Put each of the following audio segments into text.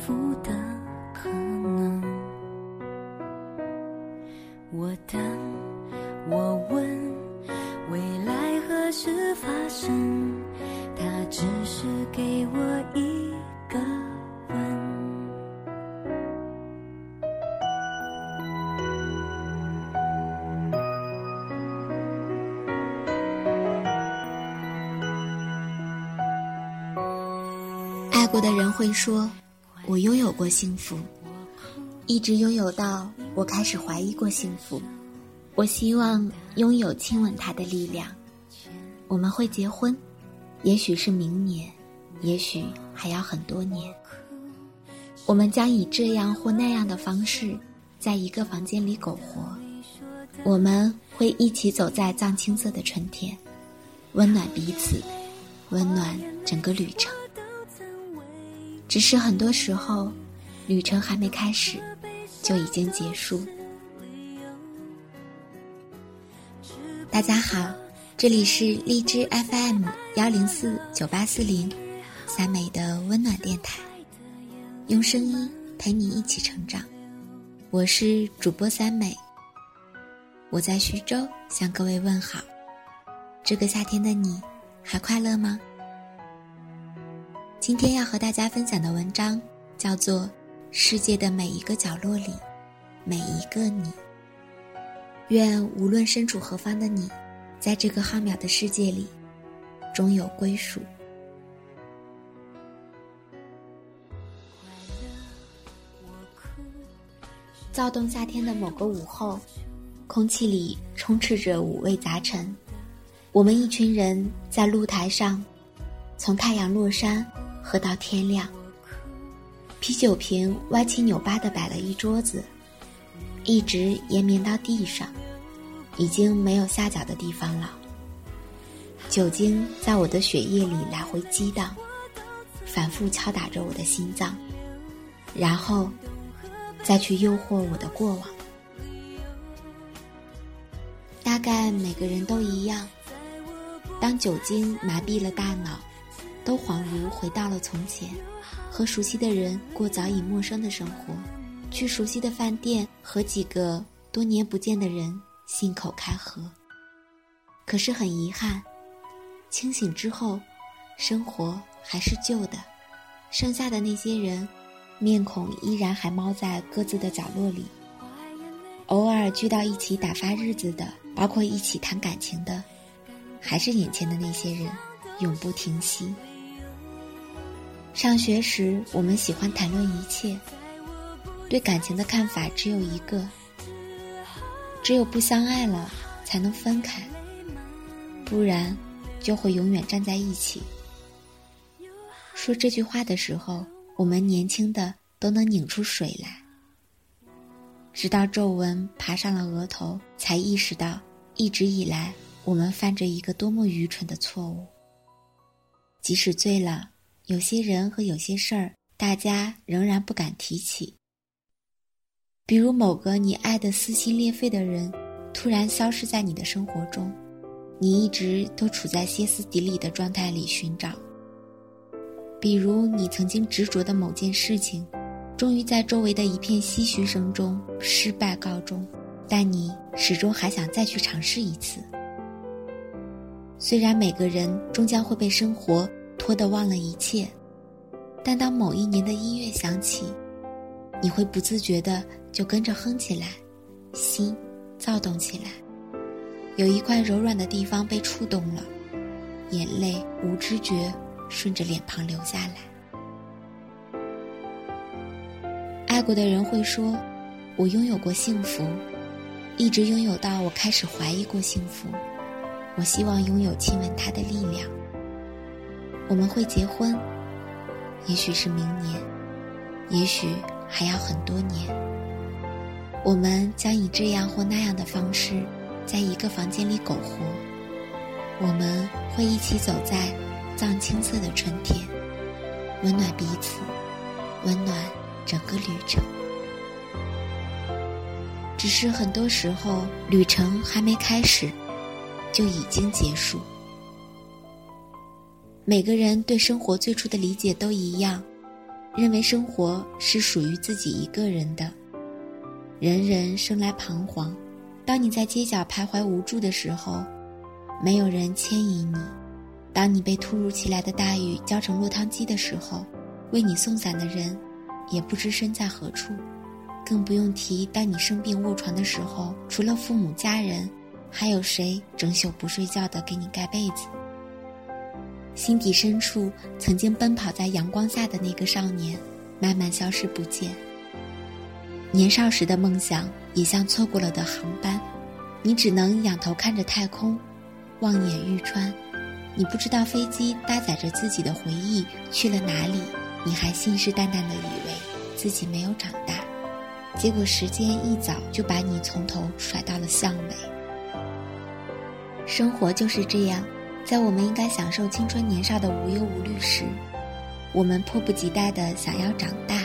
福的可能。我等，我问，未来何时发生？他只是给我一个吻。爱过的人会说，我拥有过幸福，一直拥有到我开始怀疑过幸福。我希望拥有亲吻他的力量。我们会结婚，也许是明年，也许还要很多年。我们将以这样或那样的方式在一个房间里苟活。我们会一起走在藏青色的春天，温暖彼此，温暖整个旅程。只是很多时候，旅程还没开始，就已经结束。大家好，这里是荔枝 FM1049840 三美的温暖电台，用声音陪你一起成长。我是主播三美，我在徐州向各位问好。这个夏天的你还快乐吗？今天要和大家分享的文章叫做《世界的每一个角落里，每一个你》。愿无论身处何方的你，在这个浩渺的世界里，终有归属。躁动夏天的某个午后，空气里充斥着五味杂陈。我们一群人在露台上，从太阳落山喝到天亮，啤酒瓶歪七扭八地摆了一桌子，一直延绵到地上，已经没有下脚的地方了。酒精在我的血液里来回激荡，反复敲打着我的心脏，然后再去诱惑我的过往。大概每个人都一样，当酒精麻痹了大脑，都恍如回到了从前，和熟悉的人过早已陌生的生活，去熟悉的饭店和几个多年不见的人信口开河。可是很遗憾，清醒之后，生活还是旧的，剩下的那些人面孔依然还猫在各自的角落里，偶尔聚到一起打发日子的，包括一起谈感情的，还是眼前的那些人，永不停息。上学时，我们喜欢谈论一切，对感情的看法只有一个，只有不相爱了才能分开，不然就会永远站在一起。说这句话的时候，我们年轻的都能拧出水来，直到皱纹爬上了额头，才意识到一直以来我们犯着一个多么愚蠢的错误。即使醉了，有些人和有些事儿，大家仍然不敢提起。比如某个你爱得撕心裂肺的人，突然消失在你的生活中，你一直都处在歇斯底里的状态里寻找。比如你曾经执着的某件事情，终于在周围的一片唏嘘声中失败告终，但你始终还想再去尝试一次。虽然每个人终将会被生活拖得忘了一切，但当某一年的音乐响起，你会不自觉地就跟着哼起来，心躁动起来，有一块柔软的地方被触动了，眼泪无知觉顺着脸庞流下来。爱过的人会说，我拥有过幸福，一直拥有到我开始怀疑过幸福。我希望拥有亲吻他的力量。我们会结婚，也许是明年，也许还要很多年。我们将以这样或那样的方式在一个房间里苟活。我们会一起走在藏青色的春天，温暖彼此，温暖整个旅程。只是很多时候，旅程还没开始，就已经结束。每个人对生活最初的理解都一样，认为生活是属于自己一个人的。人人生来彷徨，当你在街角徘徊无助的时候，没有人牵引你；当你被突如其来的大雨浇成落汤鸡的时候，为你送伞的人也不知身在何处。更不用提当你生病卧床的时候，除了父母家人，还有谁整宿不睡觉的给你盖被子？心底深处曾经奔跑在阳光下的那个少年，慢慢消失不见。年少时的梦想也像错过了的航班，你只能仰头看着太空，望眼欲穿。你不知道飞机搭载着自己的回忆去了哪里，你还信誓旦旦地以为自己没有长大，结果时间一早就把你从头甩到了巷尾。生活就是这样，在我们应该享受青春年少的无忧无虑时，我们迫不及待地想要长大，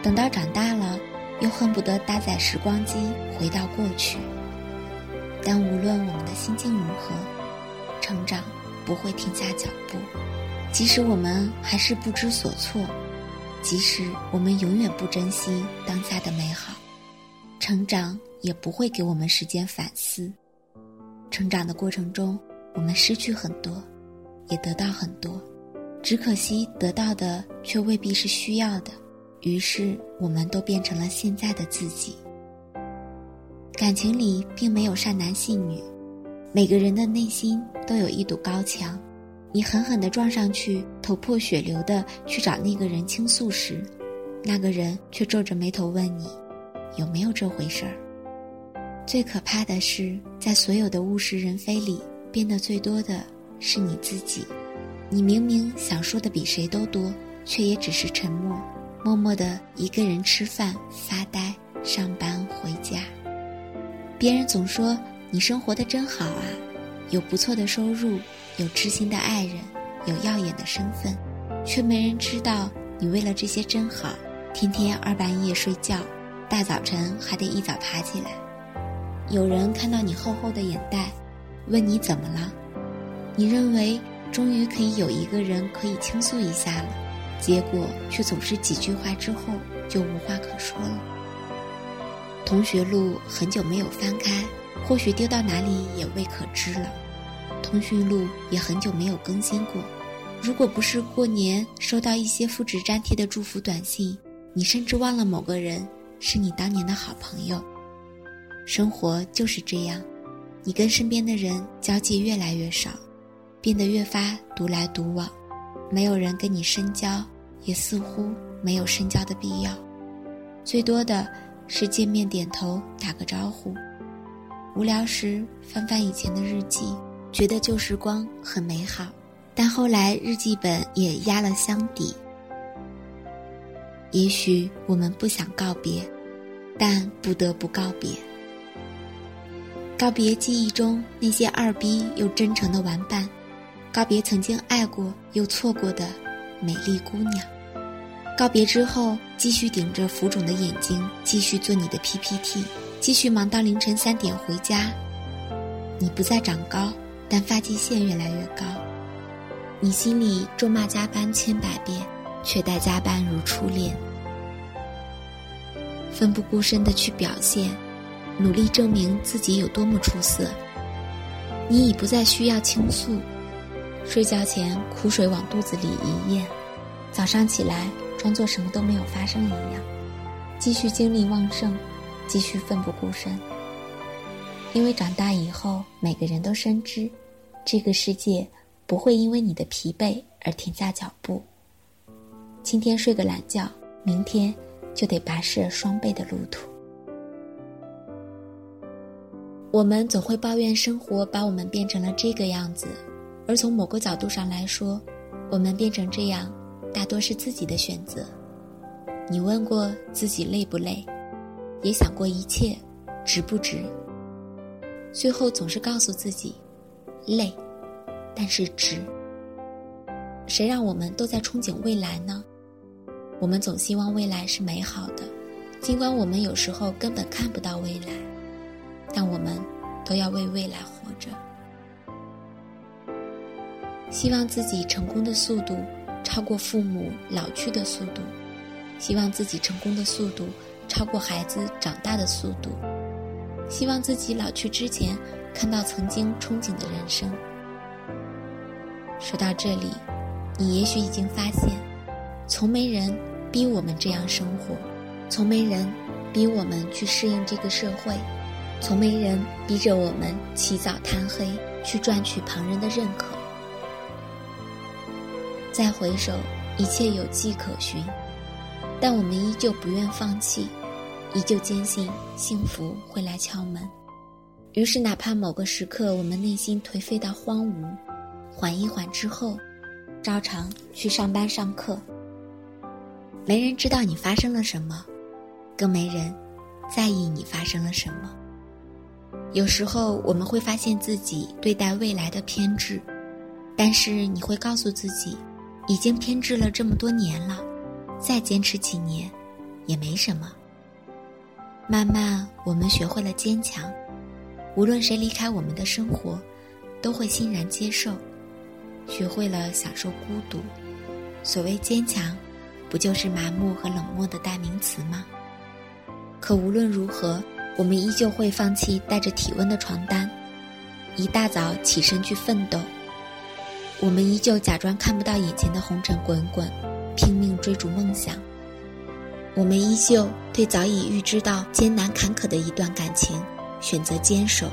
等到长大了，又恨不得搭载时光机回到过去。但无论我们的心境如何，成长不会停下脚步，即使我们还是不知所措，即使我们永远不珍惜当下的美好，成长也不会给我们时间反思。成长的过程中，我们失去很多，也得到很多，只可惜得到的却未必是需要的，于是我们都变成了现在的自己。感情里并没有善男信女，每个人的内心都有一堵高墙，你狠狠地撞上去，头破血流地去找那个人倾诉时，那个人却皱着眉头问你有没有这回事儿。最可怕的是，在所有的物是人非里，变得最多的是你自己。你明明想说的比谁都多，却也只是沉默，默默地一个人吃饭、发呆、上班、回家。别人总说你生活得真好啊，有不错的收入，有知心的爱人，有耀眼的身份，却没人知道你为了这些真好，天天2半夜睡觉，大早晨还得一早爬起来。有人看到你厚厚的眼袋，问你怎么了，你认为终于可以有一个人可以倾诉一下了，结果却总是几句话之后就无话可说了。同学录很久没有翻开，或许丢到哪里也未可知了。通讯录也很久没有更新过，如果不是过年收到一些复制粘贴的祝福短信，你甚至忘了某个人是你当年的好朋友。生活就是这样，你跟身边的人交际越来越少，变得越发独来独往，没有人跟你深交，也似乎没有深交的必要，最多的是见面点头打个招呼。无聊时翻翻以前的日记，觉得旧时光很美好，但后来日记本也压了箱底。也许我们不想告别，但不得不告别。告别记忆中那些二逼又真诚的玩伴，告别曾经爱过又错过的美丽姑娘，告别之后继续顶着浮肿的眼睛，继续做你的 PPT， 继续忙到凌晨3点回家。你不再长高，但发际线越来越高，你心里咒骂加班10000遍，却待加班如初恋。奋不顾身地去表现，努力证明自己有多么出色。你已不再需要倾诉，睡觉前苦水往肚子里一咽，早上起来装作什么都没有发生一样，继续精力旺盛，继续奋不顾身。因为长大以后，每个人都深知，这个世界不会因为你的疲惫而停下脚步。今天睡个懒觉，明天就得跋涉双倍的路途。我们总会抱怨生活把我们变成了这个样子，而从某个角度上来说，我们变成这样大多是自己的选择。你问过自己累不累，也想过一切值不值，最后总是告诉自己累，但是值。谁让我们都在憧憬未来呢？我们总希望未来是美好的，尽管我们有时候根本看不到未来，但我们都要为未来活着。希望自己成功的速度超过父母老去的速度，希望自己成功的速度超过孩子长大的速度，希望自己老去之前看到曾经憧憬的人生。说到这里，你也许已经发现，从没人逼我们这样生活，从没人逼我们去适应这个社会，从没人逼着我们起早贪黑去赚取旁人的认可。再回首，一切有迹可循，但我们依旧不愿放弃，依旧坚信幸福会来敲门。于是哪怕某个时刻我们内心颓废到荒芜，缓一缓之后照常去上班上课，没人知道你发生了什么，更没人在意你发生了什么。有时候我们会发现自己对待未来的偏执，但是你会告诉自己，已经偏执了这么多年了，再坚持几年也没什么。慢慢我们学会了坚强，无论谁离开我们的生活都会欣然接受，学会了享受孤独。所谓坚强，不就是麻木和冷漠的代名词吗？可无论如何，我们依旧会放弃带着体温的床单，一大早起身去奋斗。我们依旧假装看不到眼前的红尘滚滚，拼命追逐梦想。我们依旧对早已预知到艰难坎坷的一段感情选择坚守，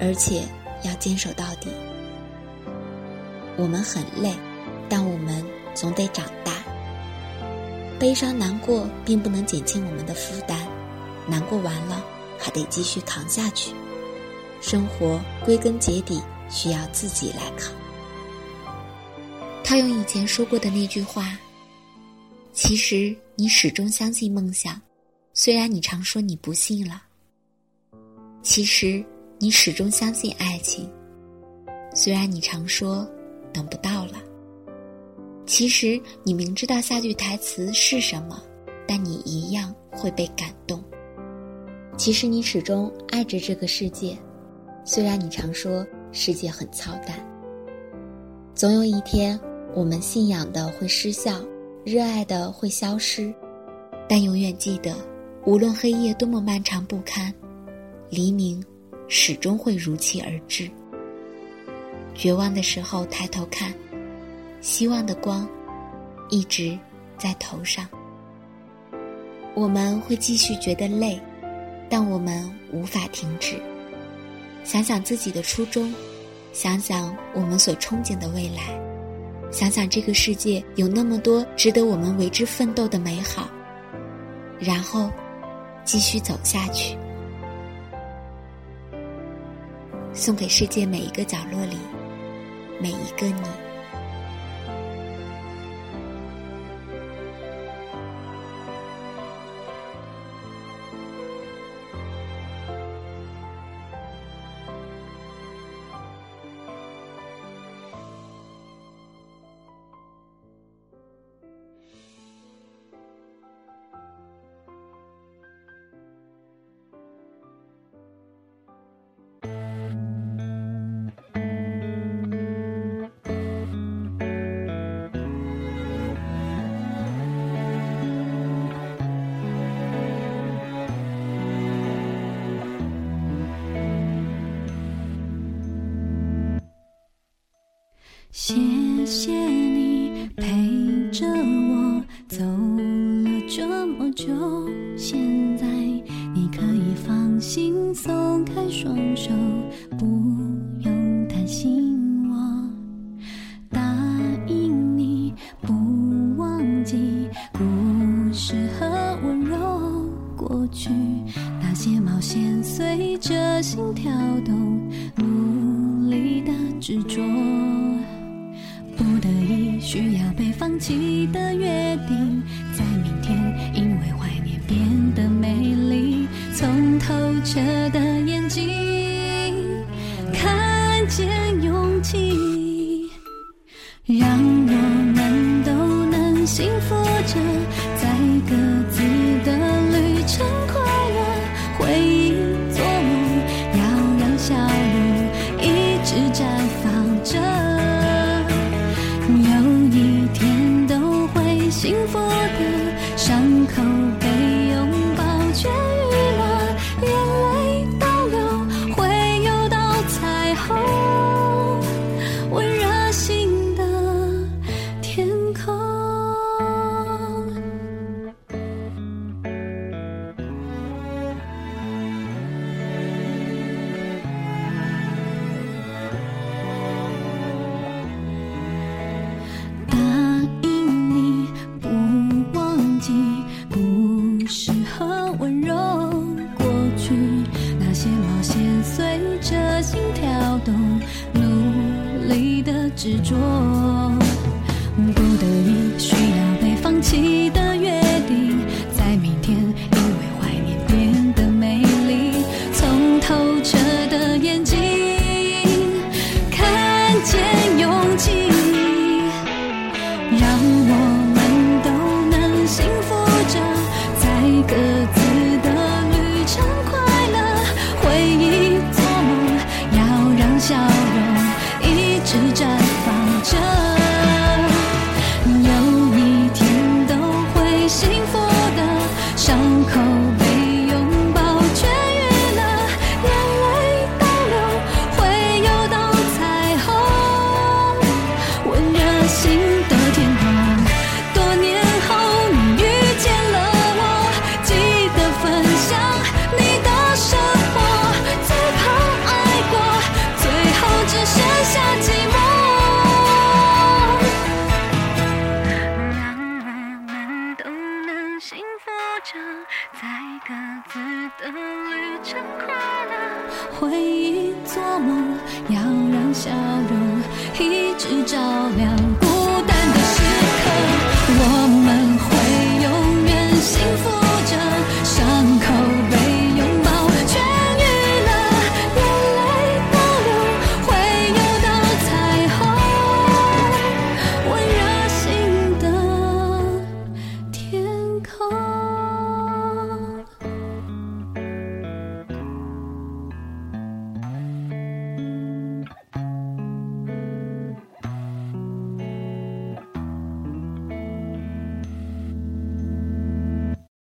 而且要坚守到底。我们很累，但我们总得长大。悲伤难过并不能减轻我们的负担，难过完了还得继续扛下去。生活归根结底需要自己来扛。套用以前说过的那句话，其实你始终相信梦想，虽然你常说你不信了。其实你始终相信爱情，虽然你常说等不到了。其实你明知道下句台词是什么，但你一样会被感动。其实你始终爱着这个世界，虽然你常说世界很操蛋。总有一天，我们信仰的会失效，热爱的会消失，但永远记得，无论黑夜多么漫长不堪，黎明始终会如期而至。绝望的时候抬头看，希望的光一直在头上。我们会继续觉得累，但我们无法停止。想想自己的初衷，想想我们所憧憬的未来，想想这个世界有那么多值得我们为之奋斗的美好，然后继续走下去。送给世界每一个角落里，每一个你。谢谢你陪着我走了这么久，现在你可以放心松开双手，不用担心我，答应你不忘记故事和温柔，过去那些冒险随着心跳动，努力的执着，不得已需要被放弃的约定，在明天因为怀念变得美丽，从透彻的眼睛看见勇气，让我们都能幸福着，在各自的旅程快乐，回忆做梦，要让笑容一直绽放着，有一天执着，不得已需要被放弃的约定，在明天因为怀念变得美丽，从透彻的眼睛看见勇气，让我们都能幸福着，在各自的旅程快乐，回忆做梦，要让笑容一直绽放着，在各自的旅程快乐，回忆做梦，要让笑容一直照亮。